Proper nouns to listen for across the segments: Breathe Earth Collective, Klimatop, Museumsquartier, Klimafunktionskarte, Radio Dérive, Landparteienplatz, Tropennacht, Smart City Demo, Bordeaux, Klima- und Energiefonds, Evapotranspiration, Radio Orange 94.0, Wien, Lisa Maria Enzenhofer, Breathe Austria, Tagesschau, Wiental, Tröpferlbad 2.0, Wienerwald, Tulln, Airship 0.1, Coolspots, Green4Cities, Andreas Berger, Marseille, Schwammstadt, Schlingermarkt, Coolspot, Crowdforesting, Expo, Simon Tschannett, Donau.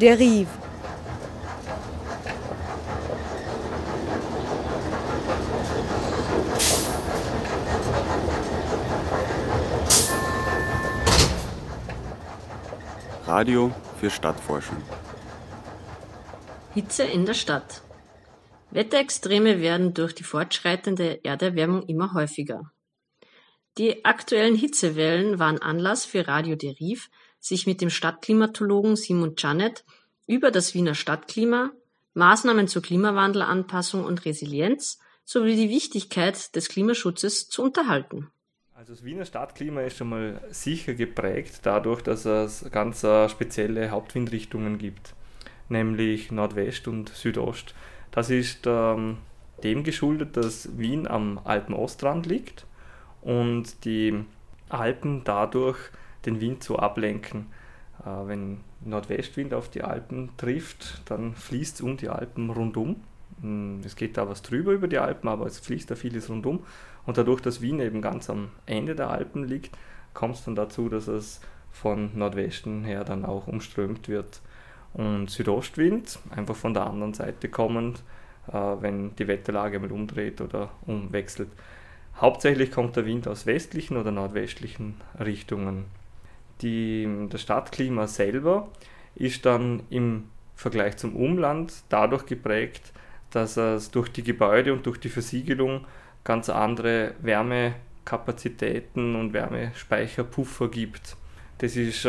Dérive. Radio für Stadtforschung. Hitze in der Stadt. Wetterextreme werden durch die fortschreitende Erderwärmung immer häufiger. Die aktuellen Hitzewellen waren Anlass für Radio Dérive, sich mit dem Stadtklimatologen Simon Tschannett über das Wiener Stadtklima, Maßnahmen zur Klimawandelanpassung und Resilienz sowie die Wichtigkeit des Klimaschutzes zu unterhalten. Also das Wiener Stadtklima ist schon mal sicher geprägt dadurch, dass es ganz spezielle Hauptwindrichtungen gibt, nämlich Nordwest und Südost. Das ist dem geschuldet, dass Wien am Alpenostrand liegt und die Alpen dadurch den Wind so ablenken. Wenn Nordwestwind auf die Alpen trifft, dann fließt es um die Alpen rundum. Es geht da was drüber über die Alpen, aber es fließt da vieles rundum. Und dadurch, dass Wien eben ganz am Ende der Alpen liegt, kommt es dann dazu, dass es von Nordwesten her dann auch umströmt wird. Und Südostwind, einfach von der anderen Seite kommend, wenn die Wetterlage mal umdreht oder umwechselt. Hauptsächlich kommt der Wind aus westlichen oder nordwestlichen Richtungen. Das Stadtklima selber ist dann im Vergleich zum Umland dadurch geprägt, dass es durch die Gebäude und durch die Versiegelung ganz andere Wärmekapazitäten und Wärmespeicherpuffer gibt. Das ist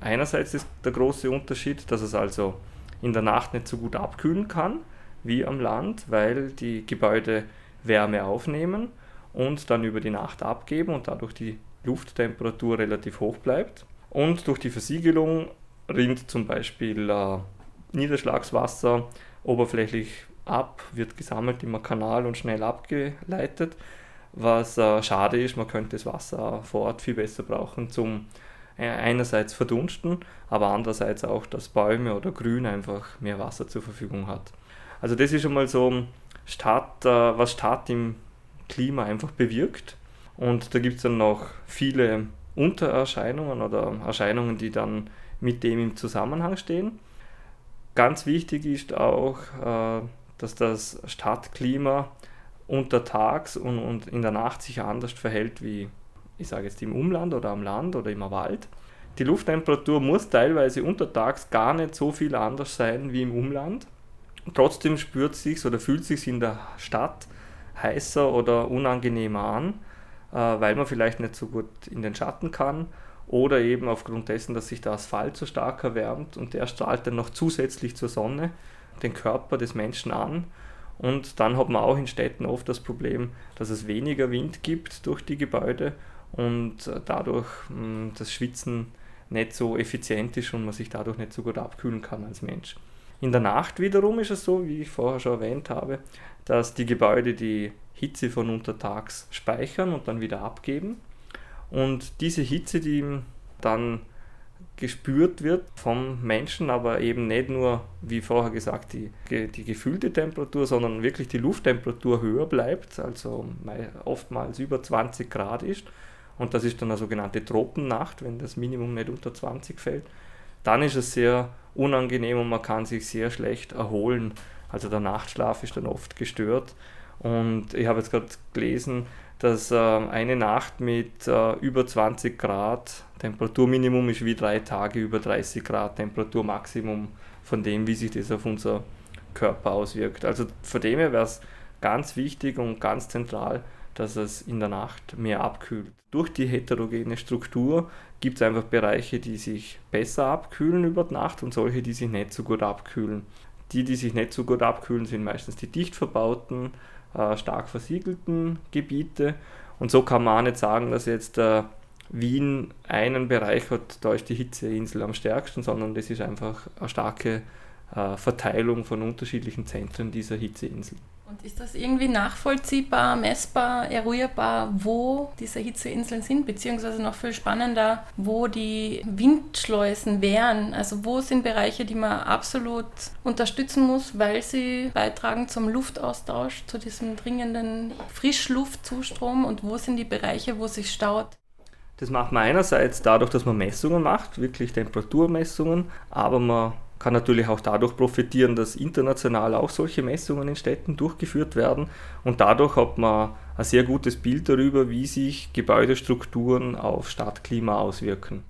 einerseits ist der große Unterschied, dass es also in der Nacht nicht so gut abkühlen kann wie am Land, weil die Gebäude Wärme aufnehmen und dann über die Nacht abgeben und dadurch die Lufttemperatur relativ hoch bleibt. Und durch die Versiegelung rinnt zum Beispiel Niederschlagswasser oberflächlich ab, wird gesammelt im Kanal und schnell abgeleitet, was schade ist. Man könnte das Wasser vor Ort viel besser brauchen zum einerseits verdunsten, aber andererseits auch, dass Bäume oder Grün einfach mehr Wasser zur Verfügung hat. Also das ist schon mal so Stadt, was Stadt im Klima einfach bewirkt. Und da gibt es dann noch viele Untererscheinungen oder Erscheinungen, die dann mit dem im Zusammenhang stehen. Ganz wichtig ist auch, dass das Stadtklima untertags und in der Nacht sich anders verhält wie, ich sage jetzt im Umland oder am Land oder im Wald. Die Lufttemperatur muss teilweise untertags gar nicht so viel anders sein wie im Umland. Trotzdem spürt es sich oder fühlt es sich in der Stadt heißer oder unangenehmer an, weil man vielleicht nicht so gut in den Schatten kann oder eben aufgrund dessen, dass sich der Asphalt so stark erwärmt und der strahlt dann noch zusätzlich zur Sonne den Körper des Menschen an. Und dann hat man auch in Städten oft das Problem, dass es weniger Wind gibt durch die Gebäude und dadurch das Schwitzen nicht so effizient ist und man sich dadurch nicht so gut abkühlen kann als Mensch. In der Nacht wiederum ist es so, wie ich vorher schon erwähnt habe, dass die Gebäude die Hitze von untertags speichern und dann wieder abgeben. Und diese Hitze, die dann gespürt wird vom Menschen, aber eben nicht nur, wie vorher gesagt, die gefühlte Temperatur, sondern wirklich die Lufttemperatur höher bleibt, also oftmals über 20 Grad ist. Und das ist dann eine sogenannte Tropennacht, wenn das Minimum nicht unter 20 fällt. Dann ist es sehr unangenehm und man kann sich sehr schlecht erholen. Also der Nachtschlaf ist dann oft gestört. Und ich habe jetzt gerade gelesen, dass eine Nacht mit über 20 Grad Temperaturminimum ist wie 3 Tage über 30 Grad Temperaturmaximum, von dem, wie sich das auf unser Körper auswirkt. Also von dem her wäre es ganz wichtig und ganz zentral, dass es in der Nacht mehr abkühlt. Durch die heterogene Struktur gibt es einfach Bereiche, die sich besser abkühlen über die Nacht und solche, die sich nicht so gut abkühlen. Die sich nicht so gut abkühlen, sind meistens die dicht verbauten, stark versiegelten Gebiete. Und so kann man auch nicht sagen, dass jetzt Wien einen Bereich hat, da ist die Hitzeinsel am stärksten, sondern das ist einfach eine starke Verteilung von unterschiedlichen Zentren dieser Hitzeinsel. Und ist das irgendwie nachvollziehbar, messbar, eruierbar, wo diese Hitzeinseln sind, beziehungsweise noch viel spannender, wo die Windschleusen wären? Also wo sind Bereiche, die man absolut unterstützen muss, weil sie beitragen zum Luftaustausch, zu diesem dringenden Frischluftzustrom, und wo sind die Bereiche, wo sich staut? Das macht man einerseits dadurch, dass man Messungen macht, wirklich Temperaturmessungen, aber man kann natürlich auch dadurch profitieren, dass international auch solche Messungen in Städten durchgeführt werden, und dadurch hat man ein sehr gutes Bild darüber, wie sich Gebäudestrukturen auf Stadtklima auswirken.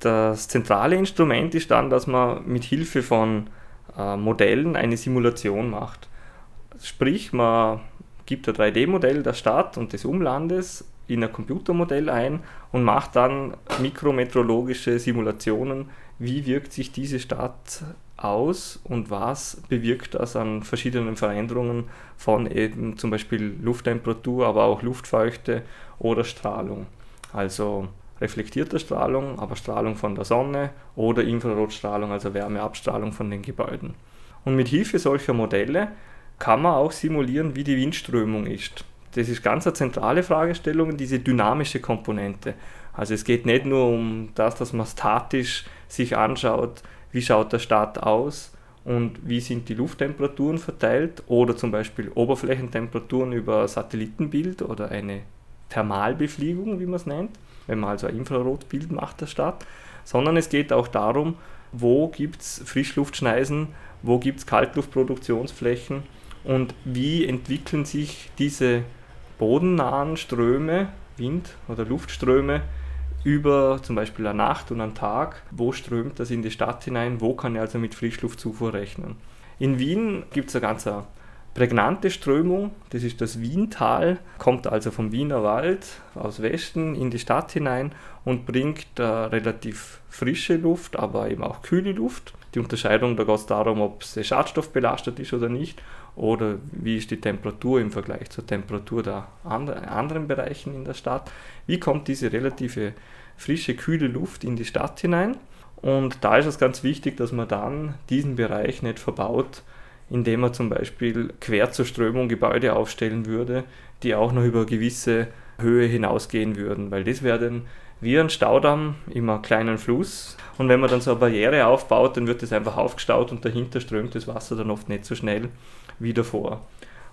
Das zentrale Instrument ist dann, dass man mit Hilfe von Modellen eine Simulation macht. Sprich, man gibt ein 3D-Modell der Stadt und des Umlandes in ein Computermodell ein und macht dann mikrometeorologische Simulationen, wie wirkt sich diese Stadt aus und was bewirkt das an verschiedenen Veränderungen von eben zum Beispiel Lufttemperatur, aber auch Luftfeuchte oder Strahlung. Also reflektierte Strahlung, aber Strahlung von der Sonne oder Infrarotstrahlung, also Wärmeabstrahlung von den Gebäuden. Und mit Hilfe solcher Modelle kann man auch simulieren, wie die Windströmung ist. Das ist ganz eine zentrale Fragestellung, diese dynamische Komponente. Also es geht nicht nur um das, dass man statisch sich anschaut, wie schaut der Stadt aus und wie sind die Lufttemperaturen verteilt oder zum Beispiel Oberflächentemperaturen über Satellitenbild oder eine Thermalbefliegung, wie man es nennt, wenn man also ein Infrarotbild macht der Stadt, sondern es geht auch darum, wo gibt es Frischluftschneisen, wo gibt es Kaltluftproduktionsflächen und wie entwickeln sich diese bodennahen Ströme, Wind- oder Luftströme, über zum Beispiel eine Nacht und einen Tag, wo strömt das in die Stadt hinein, wo kann ich also mit Frischluftzufuhr rechnen. In Wien gibt es eine ganz prägnante Strömung, das ist das Wiental, kommt also vom Wienerwald aus Westen in die Stadt hinein und bringt relativ frische Luft, aber eben auch kühle Luft. Die Unterscheidung, da geht es darum, ob es schadstoffbelastet ist oder nicht, oder wie ist die Temperatur im Vergleich zur Temperatur der anderen Bereichen in der Stadt. Wie kommt diese relative frische, kühle Luft in die Stadt hinein? Und da ist es ganz wichtig, dass man dann diesen Bereich nicht verbaut, indem man zum Beispiel quer zur Strömung Gebäude aufstellen würde, die auch noch über eine gewisse Höhe hinausgehen würden, weil das wäre dann wie ein Staudamm in einem kleinen Fluss, und wenn man dann so eine Barriere aufbaut, dann wird das einfach aufgestaut und dahinter strömt das Wasser dann oft nicht so schnell wie davor.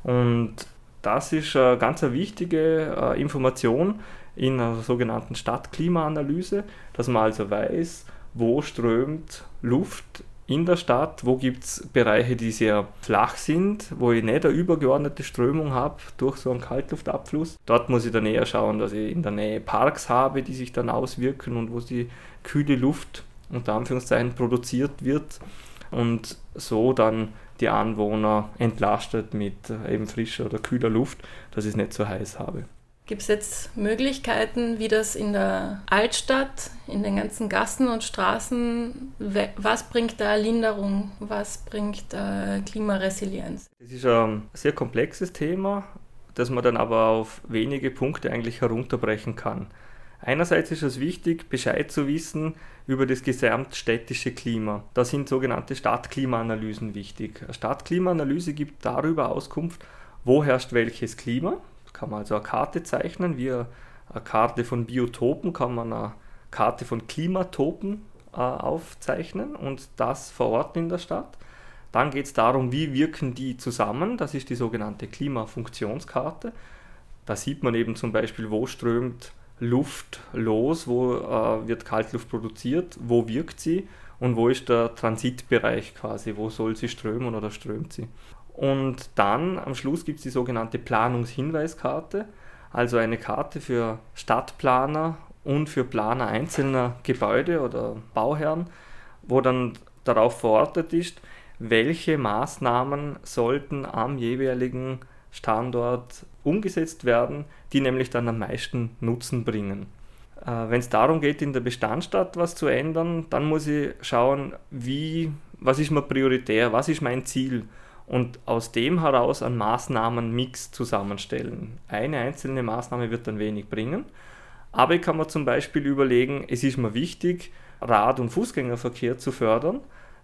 Und das ist eine ganz wichtige Information in einer sogenannten Stadtklimaanalyse, dass man also weiß, wo strömt Luft in der Stadt, wo gibt es Bereiche, die sehr flach sind, wo ich nicht eine übergeordnete Strömung habe durch so einen Kaltluftabfluss. Dort muss ich dann eher schauen, dass ich in der Nähe Parks habe, die sich dann auswirken und wo die kühle Luft unter Anführungszeichen produziert wird und so dann die Anwohner entlastet mit eben frischer oder kühler Luft, dass ich es nicht so heiß habe. Gibt es jetzt Möglichkeiten, wie das in der Altstadt, in den ganzen Gassen und Straßen, was bringt da Linderung, was bringt Klimaresilienz? Das ist ein sehr komplexes Thema, das man dann aber auf wenige Punkte eigentlich herunterbrechen kann. Einerseits ist es wichtig, Bescheid zu wissen über das gesamtstädtische Klima. Da sind sogenannte Stadtklimaanalysen wichtig. Eine Stadtklimaanalyse gibt darüber Auskunft, wo herrscht welches Klima. Kann man also eine Karte zeichnen, wie eine Karte von Biotopen kann man eine Karte von Klimatopen aufzeichnen und das verorten in der Stadt. Dann geht es darum, wie wirken die zusammen, das ist die sogenannte Klimafunktionskarte. Da sieht man eben zum Beispiel, wo strömt Luft los, wo wird Kaltluft produziert, wo wirkt sie und wo ist der Transitbereich quasi, wo soll sie strömen oder strömt sie. Und dann am Schluss gibt es die sogenannte Planungshinweiskarte, also eine Karte für Stadtplaner und für Planer einzelner Gebäude oder Bauherren, wo dann darauf verortet ist, welche Maßnahmen sollten am jeweiligen Standort umgesetzt werden, die nämlich dann am meisten Nutzen bringen. Wenn es darum geht, in der Bestandsstadt was zu ändern, dann muss ich schauen, was ist mir prioritär, was ist mein Ziel? Und aus dem heraus einen Maßnahmenmix zusammenstellen. Eine einzelne Maßnahme wird dann wenig bringen, aber ich kann mir zum Beispiel überlegen, es ist mir wichtig, Rad- und Fußgängerverkehr zu fördern,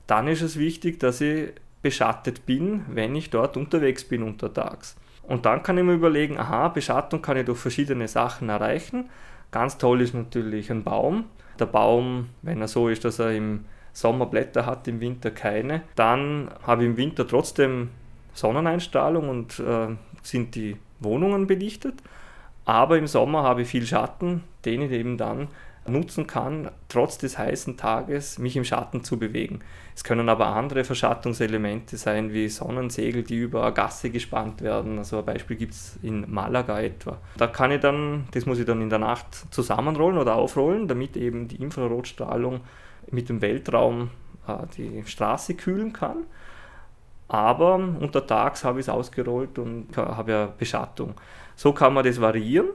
dann ist es wichtig, dass ich beschattet bin, wenn ich dort unterwegs bin untertags. Und dann kann ich mir überlegen, Beschattung kann ich durch verschiedene Sachen erreichen. Ganz toll ist natürlich ein Baum. Der Baum, wenn er so ist, dass er im Sommer Blätter hat, im Winter keine, dann habe ich im Winter trotzdem Sonneneinstrahlung und sind die Wohnungen belichtet, aber im Sommer habe ich viel Schatten, den ich eben dann nutzen kann, trotz des heißen Tages mich im Schatten zu bewegen. Es können aber andere Verschattungselemente sein, wie Sonnensegel, die über eine Gasse gespannt werden. Also ein Beispiel gibt es in Malaga etwa. Da kann ich dann, das muss ich dann in der Nacht zusammenrollen oder aufrollen, damit eben die Infrarotstrahlung mit dem Weltraum die Straße kühlen kann. Aber untertags habe ich es ausgerollt und habe ja Beschattung. So kann man das variieren.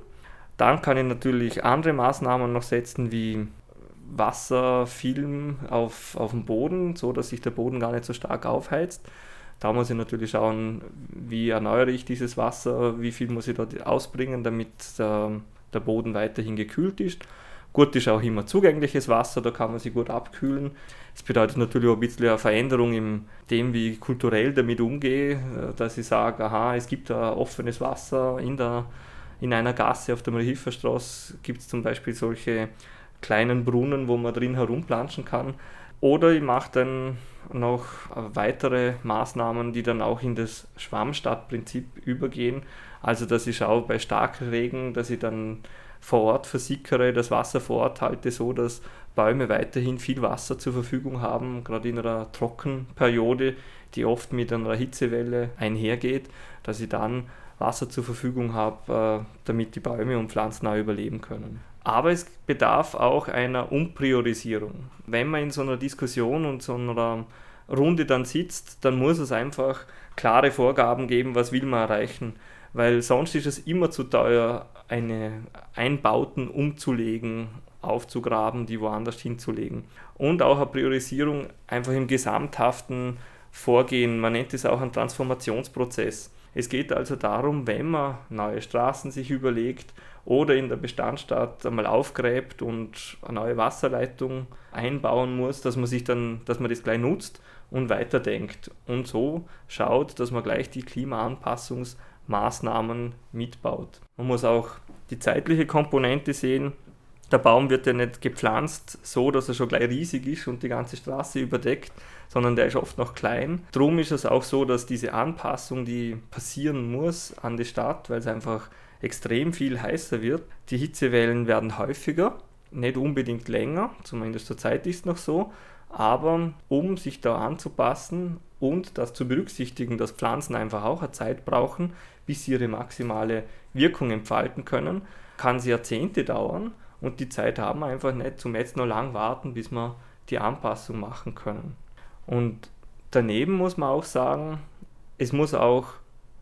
Dann kann ich natürlich andere Maßnahmen noch setzen, wie Wasserfilm auf dem Boden, so dass sich der Boden gar nicht so stark aufheizt. Da muss ich natürlich schauen, wie erneuere ich dieses Wasser, wie viel muss ich da ausbringen, damit der Boden weiterhin gekühlt ist. Gut ist auch immer zugängliches Wasser, da kann man sich gut abkühlen. Das bedeutet natürlich auch ein bisschen eine Veränderung in dem, wie ich kulturell damit umgehe, dass ich sage, aha, es gibt da offenes Wasser in einer Gasse auf der Mariahilferstraße gibt es zum Beispiel solche kleinen Brunnen, wo man drin herumplanschen kann. Oder ich mache dann noch weitere Maßnahmen, die dann auch in das Schwammstadtprinzip übergehen. Also dass ich schaue bei Starkregen, dass ich dann vor Ort versickere, das Wasser vor Ort halte, so dass Bäume weiterhin viel Wasser zur Verfügung haben, gerade in einer Trockenperiode, die oft mit einer Hitzewelle einhergeht, dass ich dann Wasser zur Verfügung habe, damit die Bäume und Pflanzen auch überleben können. Aber es bedarf auch einer Umpriorisierung. Wenn man in so einer Diskussion und so einer Runde dann sitzt, dann muss es einfach klare Vorgaben geben, was will man erreichen. Weil sonst ist es immer zu teuer, Einbauten umzulegen, aufzugraben, die woanders hinzulegen. Und auch eine Priorisierung einfach im gesamthaften Vorgehen. Man nennt es auch einen Transformationsprozess. Es geht also darum, wenn man neue Straßen sich überlegt oder in der Bestandsstadt einmal aufgräbt und eine neue Wasserleitung einbauen muss, dass man das gleich nutzt und weiterdenkt und so schaut, dass man gleich die Klimaanpassungsmaßnahmen mitbaut. Man muss auch die zeitliche Komponente sehen. Der Baum wird ja nicht gepflanzt, so dass er schon gleich riesig ist und die ganze Straße überdeckt, sondern der ist oft noch klein. Drum ist es auch so, dass diese Anpassung, die passieren muss an die Stadt, weil es einfach extrem viel heißer wird. Die Hitzewellen werden häufiger, nicht unbedingt länger, zumindest zur Zeit ist es noch so, aber um sich da anzupassen und das zu berücksichtigen, dass Pflanzen einfach auch eine Zeit brauchen, bis sie ihre maximale Wirkung entfalten können, kann sie Jahrzehnte dauern. Und die Zeit haben wir einfach nicht, zum jetzt noch lang warten, bis wir die Anpassung machen können. Und daneben muss man auch sagen, es muss auch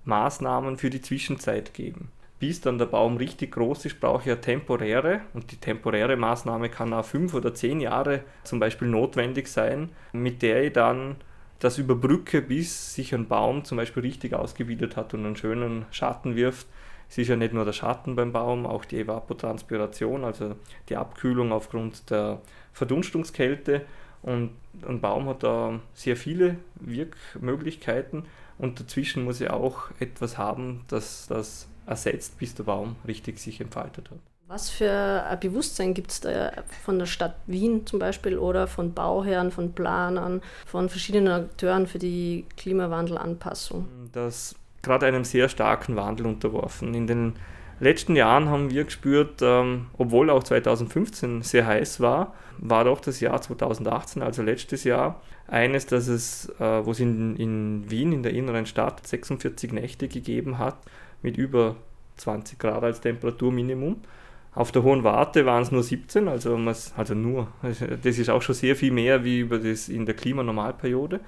Maßnahmen für die Zwischenzeit geben. Bis dann der Baum richtig groß ist, brauche ich ja temporäre. Und die temporäre Maßnahme kann auch 5 oder 10 Jahre zum Beispiel notwendig sein, mit der ich dann das überbrücke, bis sich ein Baum zum Beispiel richtig ausgebildet hat und einen schönen Schatten wirft. Es ist ja nicht nur der Schatten beim Baum, auch die Evapotranspiration, also die Abkühlung aufgrund der Verdunstungskälte. Und ein Baum hat da sehr viele Wirkmöglichkeiten und dazwischen muss er auch etwas haben, das das ersetzt, bis der Baum richtig sich entfaltet hat. Was für ein Bewusstsein gibt es da von der Stadt Wien zum Beispiel oder von Bauherren, von Planern, von verschiedenen Akteuren für die Klimawandelanpassung? Das gerade einem sehr starken Wandel unterworfen. In den letzten Jahren haben wir gespürt, obwohl auch 2015 sehr heiß war, war doch das Jahr 2018, also letztes Jahr, eines, dass es, wo es in Wien, in der inneren Stadt, 46 Nächte gegeben hat, mit über 20 Grad als Temperaturminimum. Auf der Hohen Warte waren es nur 17, das ist auch schon sehr viel mehr wie über das in der Klimanormalperiode.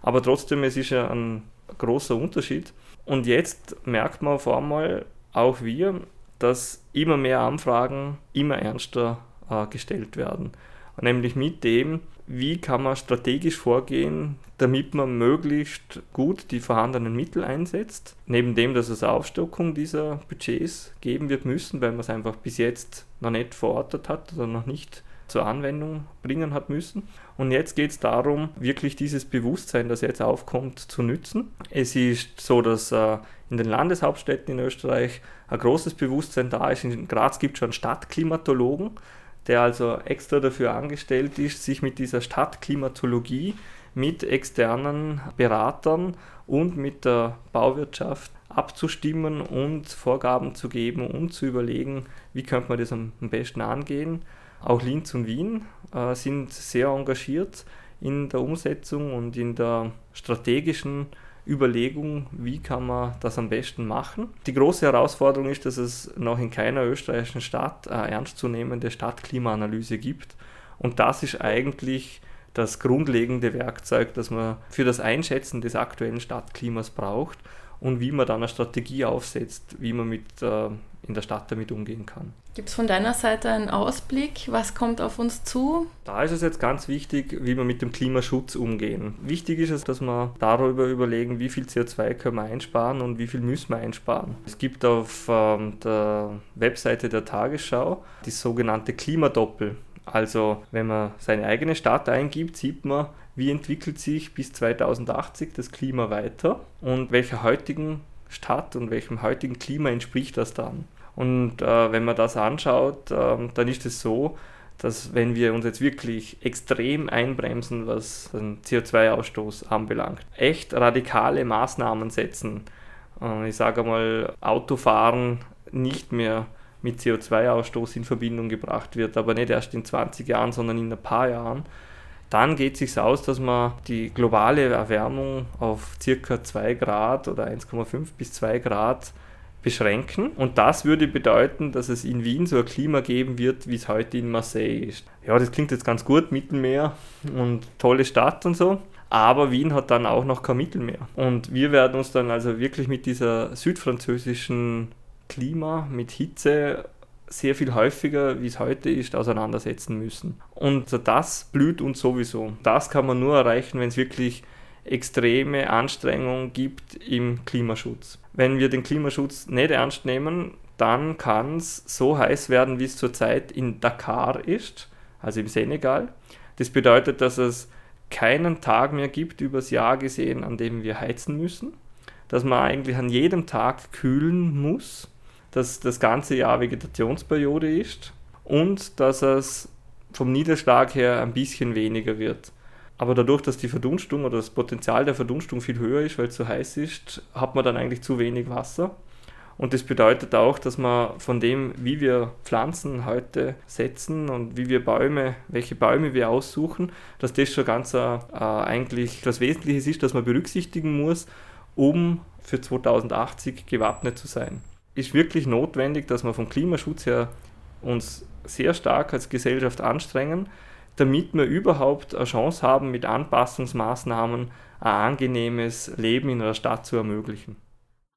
Aber trotzdem, es ist ja ein großer Unterschied. Und jetzt merkt man auf einmal, auch wir, dass immer mehr Anfragen immer ernster gestellt werden. Nämlich mit dem, wie kann man strategisch vorgehen, damit man möglichst gut die vorhandenen Mittel einsetzt. Neben dem, dass es eine Aufstockung dieser Budgets geben wird müssen, weil man es einfach bis jetzt noch nicht verortet hat oder noch nicht zur Anwendung bringen hat müssen. Und jetzt geht es darum, wirklich dieses Bewusstsein, das jetzt aufkommt, zu nützen. Es ist so, dass in den Landeshauptstädten in Österreich ein großes Bewusstsein da ist. In Graz gibt es schon einen Stadtklimatologen, der also extra dafür angestellt ist, sich mit dieser Stadtklimatologie, mit externen Beratern und mit der Bauwirtschaft abzustimmen und Vorgaben zu geben, um zu überlegen, wie könnte man das am besten angehen. auch Linz und Wien sind sehr engagiert in der Umsetzung und in der strategischen Überlegung, wie kann man das am besten machen. Die große Herausforderung ist, dass es noch in keiner österreichischen Stadt eine ernstzunehmende Stadtklimaanalyse gibt. Und das ist eigentlich das grundlegende Werkzeug, das man für das Einschätzen des aktuellen Stadtklimas braucht und wie man dann eine Strategie aufsetzt, wie man in der Stadt damit umgehen kann. Gibt es von deiner Seite einen Ausblick? Was kommt auf uns zu? Da ist es jetzt ganz wichtig, wie wir mit dem Klimaschutz umgehen. Wichtig ist es, dass wir darüber überlegen, wie viel CO2 können wir einsparen und wie viel müssen wir einsparen. Es gibt auf der Webseite der Tagesschau die sogenannte Klimadoppel. Also wenn man seine eigene Stadt eingibt, sieht man, wie entwickelt sich bis 2080 das Klima weiter und welcher heutigen Stadt und welchem heutigen Klima entspricht das dann. Und wenn man das anschaut, dann ist es so, dass wenn wir uns jetzt wirklich extrem einbremsen, was den CO2-Ausstoß anbelangt, echt radikale Maßnahmen setzen. Ich sage einmal, Autofahren nicht mehr mit CO2-Ausstoß in Verbindung gebracht wird, aber nicht erst in 20 Jahren, sondern in ein paar Jahren, dann geht es sich aus, dass man die globale Erwärmung auf ca. 2 Grad oder 1,5 bis 2 Grad beschränken. Und das würde bedeuten, dass es in Wien so ein Klima geben wird, wie es heute in Marseille ist. Ja, das klingt jetzt ganz gut, Mittelmeer und tolle Stadt und so. Aber Wien hat dann auch noch kein Mittelmeer. Und wir werden uns dann also wirklich mit dieser südfranzösischen Klima mit Hitze sehr viel häufiger, wie es heute ist, auseinandersetzen müssen. Und das blüht uns sowieso. Das kann man nur erreichen, wenn es wirklich extreme Anstrengungen gibt im Klimaschutz. Wenn wir den Klimaschutz nicht ernst nehmen, dann kann es so heiß werden, wie es zurzeit in Dakar ist, also im Senegal. Das bedeutet, dass es keinen Tag mehr gibt, übers Jahr gesehen, an dem wir heizen müssen. Dass man eigentlich an jedem Tag kühlen muss, dass das ganze Jahr Vegetationsperiode ist und dass es vom Niederschlag her ein bisschen weniger wird. Aber dadurch, dass die Verdunstung oder das Potenzial der Verdunstung viel höher ist, weil es so heiß ist, hat man dann eigentlich zu wenig Wasser. Und das bedeutet auch, dass man von dem, wie wir Pflanzen heute setzen und wie wir welche Bäume wir aussuchen, dass das schon ganz eigentlich das Wesentliche ist, das man berücksichtigen muss, um für 2080 gewappnet zu sein. Ist wirklich notwendig, dass wir vom Klimaschutz her uns sehr stark als Gesellschaft anstrengen, damit wir überhaupt eine Chance haben, mit Anpassungsmaßnahmen ein angenehmes Leben in einer Stadt zu ermöglichen.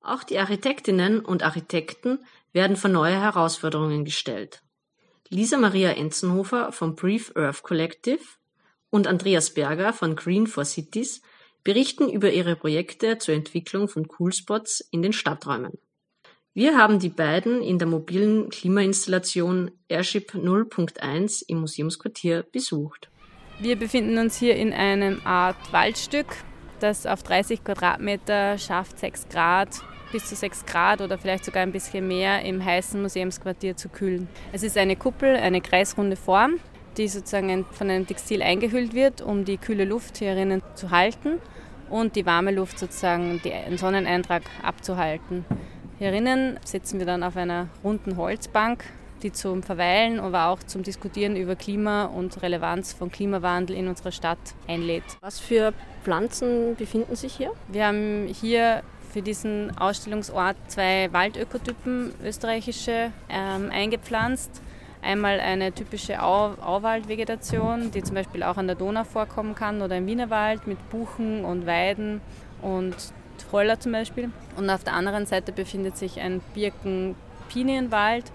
Auch die Architektinnen und Architekten werden vor neue Herausforderungen gestellt. Lisa Maria Enzenhofer vom Breathe Earth Collective und Andreas Berger von Green4Cities berichten über ihre Projekte zur Entwicklung von Coolspots in den Stadträumen. Wir haben die beiden in der mobilen Klimainstallation Airship 0.1 im Museumsquartier besucht. Wir befinden uns hier in einem Art Waldstück, das auf 30 Quadratmeter schafft, 6 Grad, bis zu 6 Grad oder vielleicht sogar ein bisschen mehr im heißen Museumsquartier zu kühlen. Es ist eine Kuppel, eine kreisrunde Form, die sozusagen von einem Textil eingehüllt wird, um die kühle Luft hier drinnen zu halten und die warme Luft sozusagen, den Sonneneintrag abzuhalten. Hier drinnen sitzen wir dann auf einer runden Holzbank, die zum Verweilen, aber auch zum Diskutieren über Klima und Relevanz von Klimawandel in unserer Stadt einlädt. Was für Pflanzen befinden sich hier? Wir haben hier für diesen Ausstellungsort 2 Waldökotypen, österreichische, eingepflanzt. Einmal eine typische Auwaldvegetation, die zum Beispiel auch an der Donau vorkommen kann oder im Wienerwald mit Buchen und Weiden und Träuler zum Beispiel. Und auf der anderen Seite befindet sich ein Birken-Pinienwald,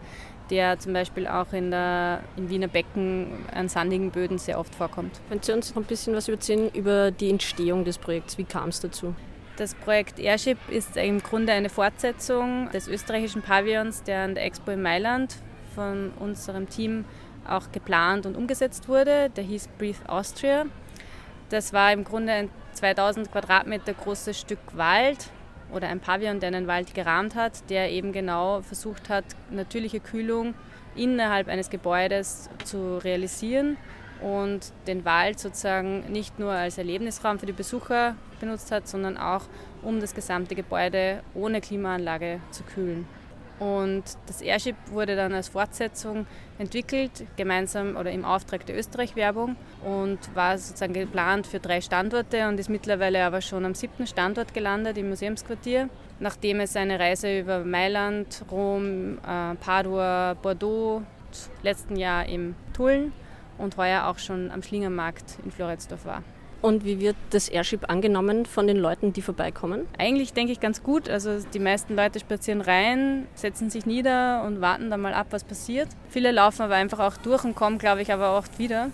der zum Beispiel auch in Wiener Becken an sandigen Böden sehr oft vorkommt. Könnt ihr uns noch ein bisschen was erzählen über die Entstehung des Projekts? Wie kam es dazu? Das Projekt Airship ist im Grunde eine Fortsetzung des österreichischen Pavillons, der an der Expo in Mailand von unserem Team auch geplant und umgesetzt wurde. Der hieß Breathe Austria. Das war im Grunde ein 2000 Quadratmeter großes Stück Wald oder ein Pavillon, der einen Wald gerahmt hat, der eben genau versucht hat, natürliche Kühlung innerhalb eines Gebäudes zu realisieren und den Wald sozusagen nicht nur als Erlebnisraum für die Besucher benutzt hat, sondern auch um das gesamte Gebäude ohne Klimaanlage zu kühlen. Und das Airship wurde dann als Fortsetzung entwickelt, gemeinsam oder im Auftrag der Österreich-Werbung, und war sozusagen geplant für 3 Standorte und ist mittlerweile aber schon am 7. Standort gelandet, im Museumsquartier. Nachdem es eine Reise über Mailand, Rom, Padua, Bordeaux, letzten Jahr im Tulln und heuer auch schon am Schlingermarkt in Floridsdorf war. Und wie wird das Airship angenommen von den Leuten, die vorbeikommen? Eigentlich denke ich ganz gut. Also die meisten Leute spazieren rein, setzen sich nieder und warten dann mal ab, was passiert. Viele laufen aber einfach auch durch und kommen, glaube ich, aber oft wieder.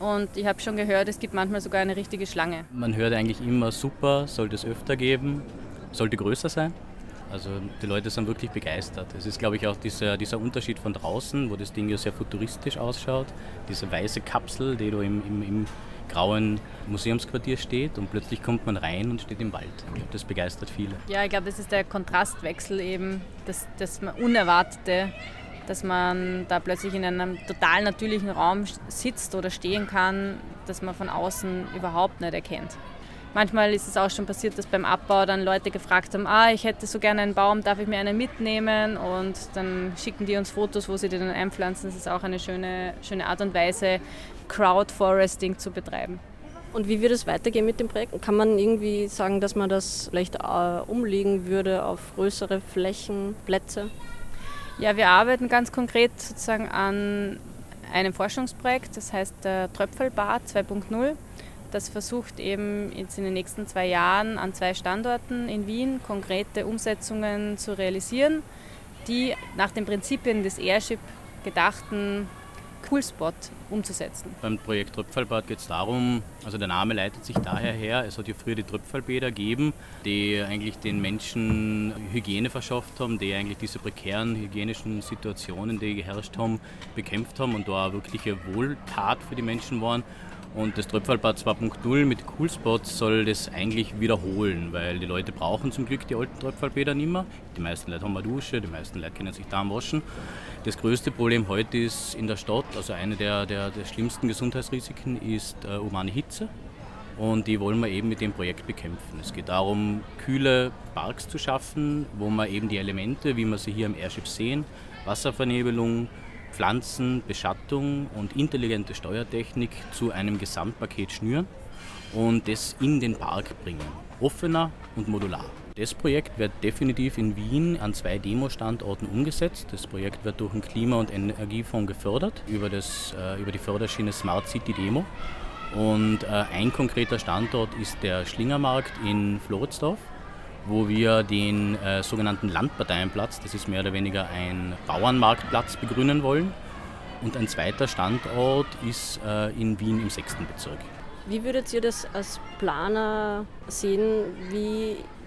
Und ich habe schon gehört, es gibt manchmal sogar eine richtige Schlange. Man hört eigentlich immer super, sollte es öfter geben, sollte größer sein. Also die Leute sind wirklich begeistert. Es ist, glaube ich, auch dieser Unterschied von draußen, wo das Ding ja sehr futuristisch ausschaut. Diese weiße Kapsel, die du im grauen Museumsquartier steht, und plötzlich kommt man rein und steht im Wald. Ich glaube, das begeistert viele. Ja, ich glaube, das ist der Kontrastwechsel eben, das Unerwartete, dass man da plötzlich in einem total natürlichen Raum sitzt oder stehen kann, das man von außen überhaupt nicht erkennt. Manchmal ist es auch schon passiert, dass beim Abbau dann Leute gefragt haben, ich hätte so gerne einen Baum, darf ich mir einen mitnehmen? Und dann schicken die uns Fotos, wo sie den dann einpflanzen. Das ist auch eine schöne Art und Weise, Crowdforesting zu betreiben. Und wie wird es weitergehen mit dem Projekt? Kann man irgendwie sagen, dass man das vielleicht umlegen würde auf größere Flächen, Plätze? Ja, wir arbeiten ganz konkret sozusagen an einem Forschungsprojekt, das heißt der Tröpferlbad 2.0. Das versucht eben jetzt in den nächsten 2 Jahren an 2 Standorten in Wien konkrete Umsetzungen zu realisieren, die nach den Prinzipien des Airship gedachten Coolspot umzusetzen. Beim Projekt Tröpferlbad geht es darum, also der Name leitet sich daher her, es hat ja früher die Tröpferlbäder gegeben, die eigentlich den Menschen Hygiene verschafft haben, die eigentlich diese prekären hygienischen Situationen, die geherrscht haben, bekämpft haben und da wirklich eine Wohltat für die Menschen waren. Und das Tröpferlbad 2.0 mit Coolspots soll das eigentlich wiederholen, weil die Leute brauchen zum Glück die alten Tröpferlbäder nicht mehr. Die meisten Leute haben eine Dusche, die meisten Leute können sich da waschen. Das größte Problem heute ist in der Stadt, also eine der schlimmsten Gesundheitsrisiken ist urbane Hitze. Und die wollen wir eben mit dem Projekt bekämpfen. Es geht darum, kühle Parks zu schaffen, wo man eben die Elemente, wie wir sie hier im Airship sehen, Wasservernebelung, Pflanzen, Beschattung und intelligente Steuertechnik zu einem Gesamtpaket schnüren und das in den Park bringen. Offener und modular. Das Projekt wird definitiv in Wien an 2 Demo-Standorten umgesetzt. Das Projekt wird durch den Klima- und Energiefonds gefördert, über die Förderschiene Smart City Demo. Und ein konkreter Standort ist der Schlingermarkt in Floridsdorf, wo wir den sogenannten Landparteienplatz, das ist mehr oder weniger ein Bauernmarktplatz, begrünen wollen. Und ein zweiter Standort ist in Wien im 6. Bezirk. Wie würdet ihr das als Planer sehen?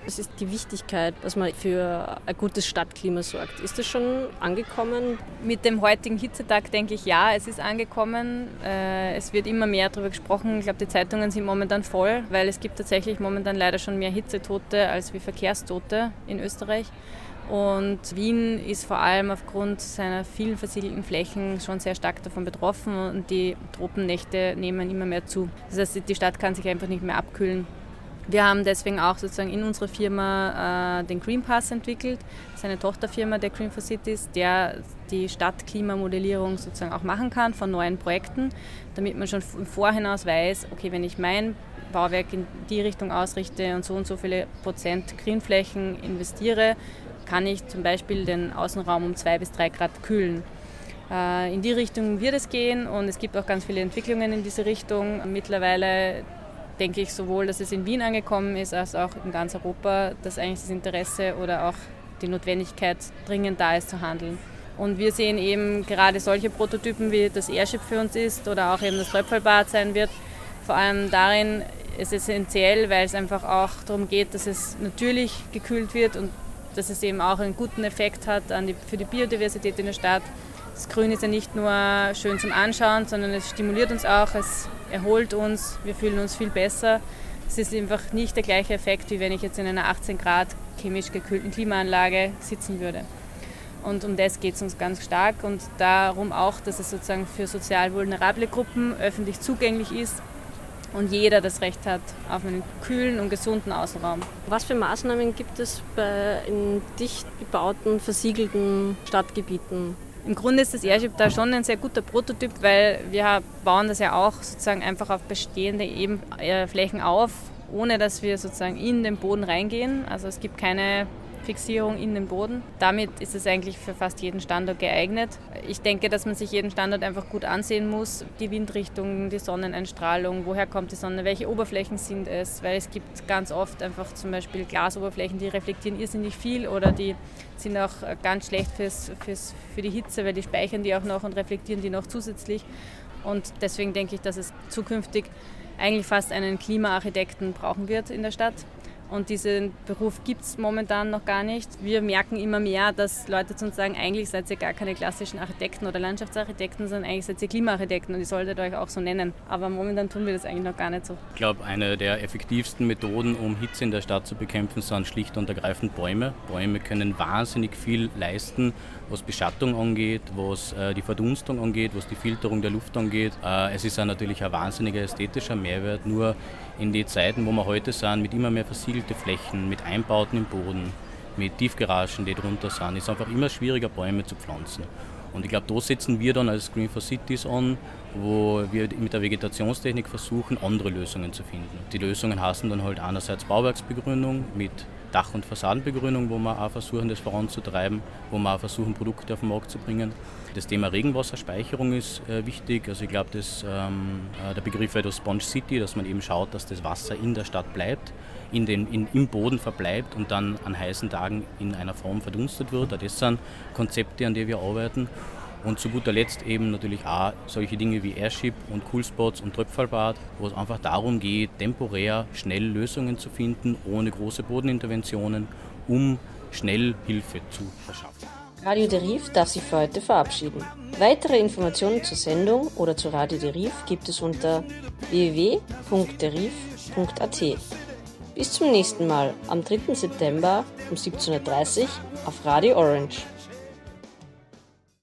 Was ist die Wichtigkeit, dass man für ein gutes Stadtklima sorgt? Ist das schon angekommen? Mit dem heutigen Hitzetag denke ich, ja, es ist angekommen. Es wird immer mehr darüber gesprochen. Ich glaube, die Zeitungen sind momentan voll, weil es gibt tatsächlich momentan leider schon mehr Hitzetote als wie Verkehrstote in Österreich. Und Wien ist vor allem aufgrund seiner vielen versiegelten Flächen schon sehr stark davon betroffen und die Tropennächte nehmen immer mehr zu. Das heißt, die Stadt kann sich einfach nicht mehr abkühlen. Wir haben deswegen auch sozusagen in unserer Firma den Green Pass entwickelt. Das ist eine Tochterfirma der Green4Cities, der die Stadtklimamodellierung sozusagen auch machen kann von neuen Projekten, damit man schon im Vorhinaus weiß, okay, wenn ich mein Bauwerk in die Richtung ausrichte und so viele Prozent Grünflächen investiere, kann ich zum Beispiel den Außenraum um 2 bis 3 Grad kühlen. In die Richtung wird es gehen und es gibt auch ganz viele Entwicklungen in diese Richtung. Mittlerweile denke ich sowohl, dass es in Wien angekommen ist, als auch in ganz Europa, dass eigentlich das Interesse oder auch die Notwendigkeit dringend da ist, zu handeln. Und wir sehen eben gerade solche Prototypen, wie das Airship für uns ist oder auch eben das Tröpfelbad sein wird, vor allem darin ist es essentiell, weil es einfach auch darum geht, dass es natürlich gekühlt wird und dass es eben auch einen guten Effekt hat für die Biodiversität in der Stadt. Das Grün ist ja nicht nur schön zum Anschauen, sondern es stimuliert uns auch, es erholt uns, wir fühlen uns viel besser. Es ist einfach nicht der gleiche Effekt, wie wenn ich jetzt in einer 18 Grad chemisch gekühlten Klimaanlage sitzen würde. Und um das geht es uns ganz stark und darum auch, dass es sozusagen für sozial vulnerable Gruppen öffentlich zugänglich ist, und jeder das Recht hat auf einen kühlen und gesunden Außenraum. Was für Maßnahmen gibt es in dicht bebauten, versiegelten Stadtgebieten? Im Grunde ist das Airship da schon ein sehr guter Prototyp, weil wir bauen das ja auch sozusagen einfach auf bestehende eben Flächen auf, ohne dass wir sozusagen in den Boden reingehen. Also es gibt keine Fixierung in den Boden. Damit ist es eigentlich für fast jeden Standort geeignet. Ich denke, dass man sich jeden Standort einfach gut ansehen muss. Die Windrichtung, die Sonneneinstrahlung, woher kommt die Sonne, welche Oberflächen sind es? Weil es gibt ganz oft einfach zum Beispiel Glasoberflächen, die reflektieren irrsinnig viel oder die sind auch ganz schlecht für die Hitze, weil die speichern die auch noch und reflektieren die noch zusätzlich. Und deswegen denke ich, dass es zukünftig eigentlich fast einen Klimaarchitekten brauchen wird in der Stadt. Und diesen Beruf gibt es momentan noch gar nicht. Wir merken immer mehr, dass Leute zu uns sagen, eigentlich seid ihr gar keine klassischen Architekten oder Landschaftsarchitekten, sondern eigentlich seid ihr Klimaarchitekten und ihr solltet euch auch so nennen. Aber momentan tun wir das eigentlich noch gar nicht so. Ich glaube, eine der effektivsten Methoden, um Hitze in der Stadt zu bekämpfen, sind schlicht und ergreifend Bäume. Bäume können wahnsinnig viel leisten, was Beschattung angeht, was die Verdunstung angeht, was die Filterung der Luft angeht. Es ist natürlich ein wahnsinniger ästhetischer Mehrwert, nur in den Zeiten, wo wir heute sind, mit immer mehr versiegelte Flächen, mit Einbauten im Boden, mit Tiefgaragen, die drunter sind, ist es einfach immer schwieriger, Bäume zu pflanzen. Und ich glaube, da setzen wir dann als Green4Cities an, wo wir mit der Vegetationstechnik versuchen, andere Lösungen zu finden. Die Lösungen heißen dann halt einerseits Bauwerksbegrünung mit Dach- und Fassadenbegrünung, wo wir auch versuchen, das voranzutreiben, wo wir auch versuchen, Produkte auf den Markt zu bringen. Das Thema Regenwasserspeicherung ist wichtig. Also ich glaube, der Begriff war das Sponge City, dass man eben schaut, dass das Wasser in der Stadt bleibt, im Boden verbleibt und dann an heißen Tagen in einer Form verdunstet wird. Auch das sind Konzepte, an denen wir arbeiten. Und zu guter Letzt eben natürlich auch solche Dinge wie Airship und Coolspots und Tröpferlbad, wo es einfach darum geht, temporär schnell Lösungen zu finden, ohne große Bodeninterventionen, um schnell Hilfe zu verschaffen. Radio Dérive darf sich für heute verabschieden. Weitere Informationen zur Sendung oder zu Radio Dérive gibt es unter www.derive.at. Bis zum nächsten Mal am 3. September um 17.30 Uhr auf Radio Orange.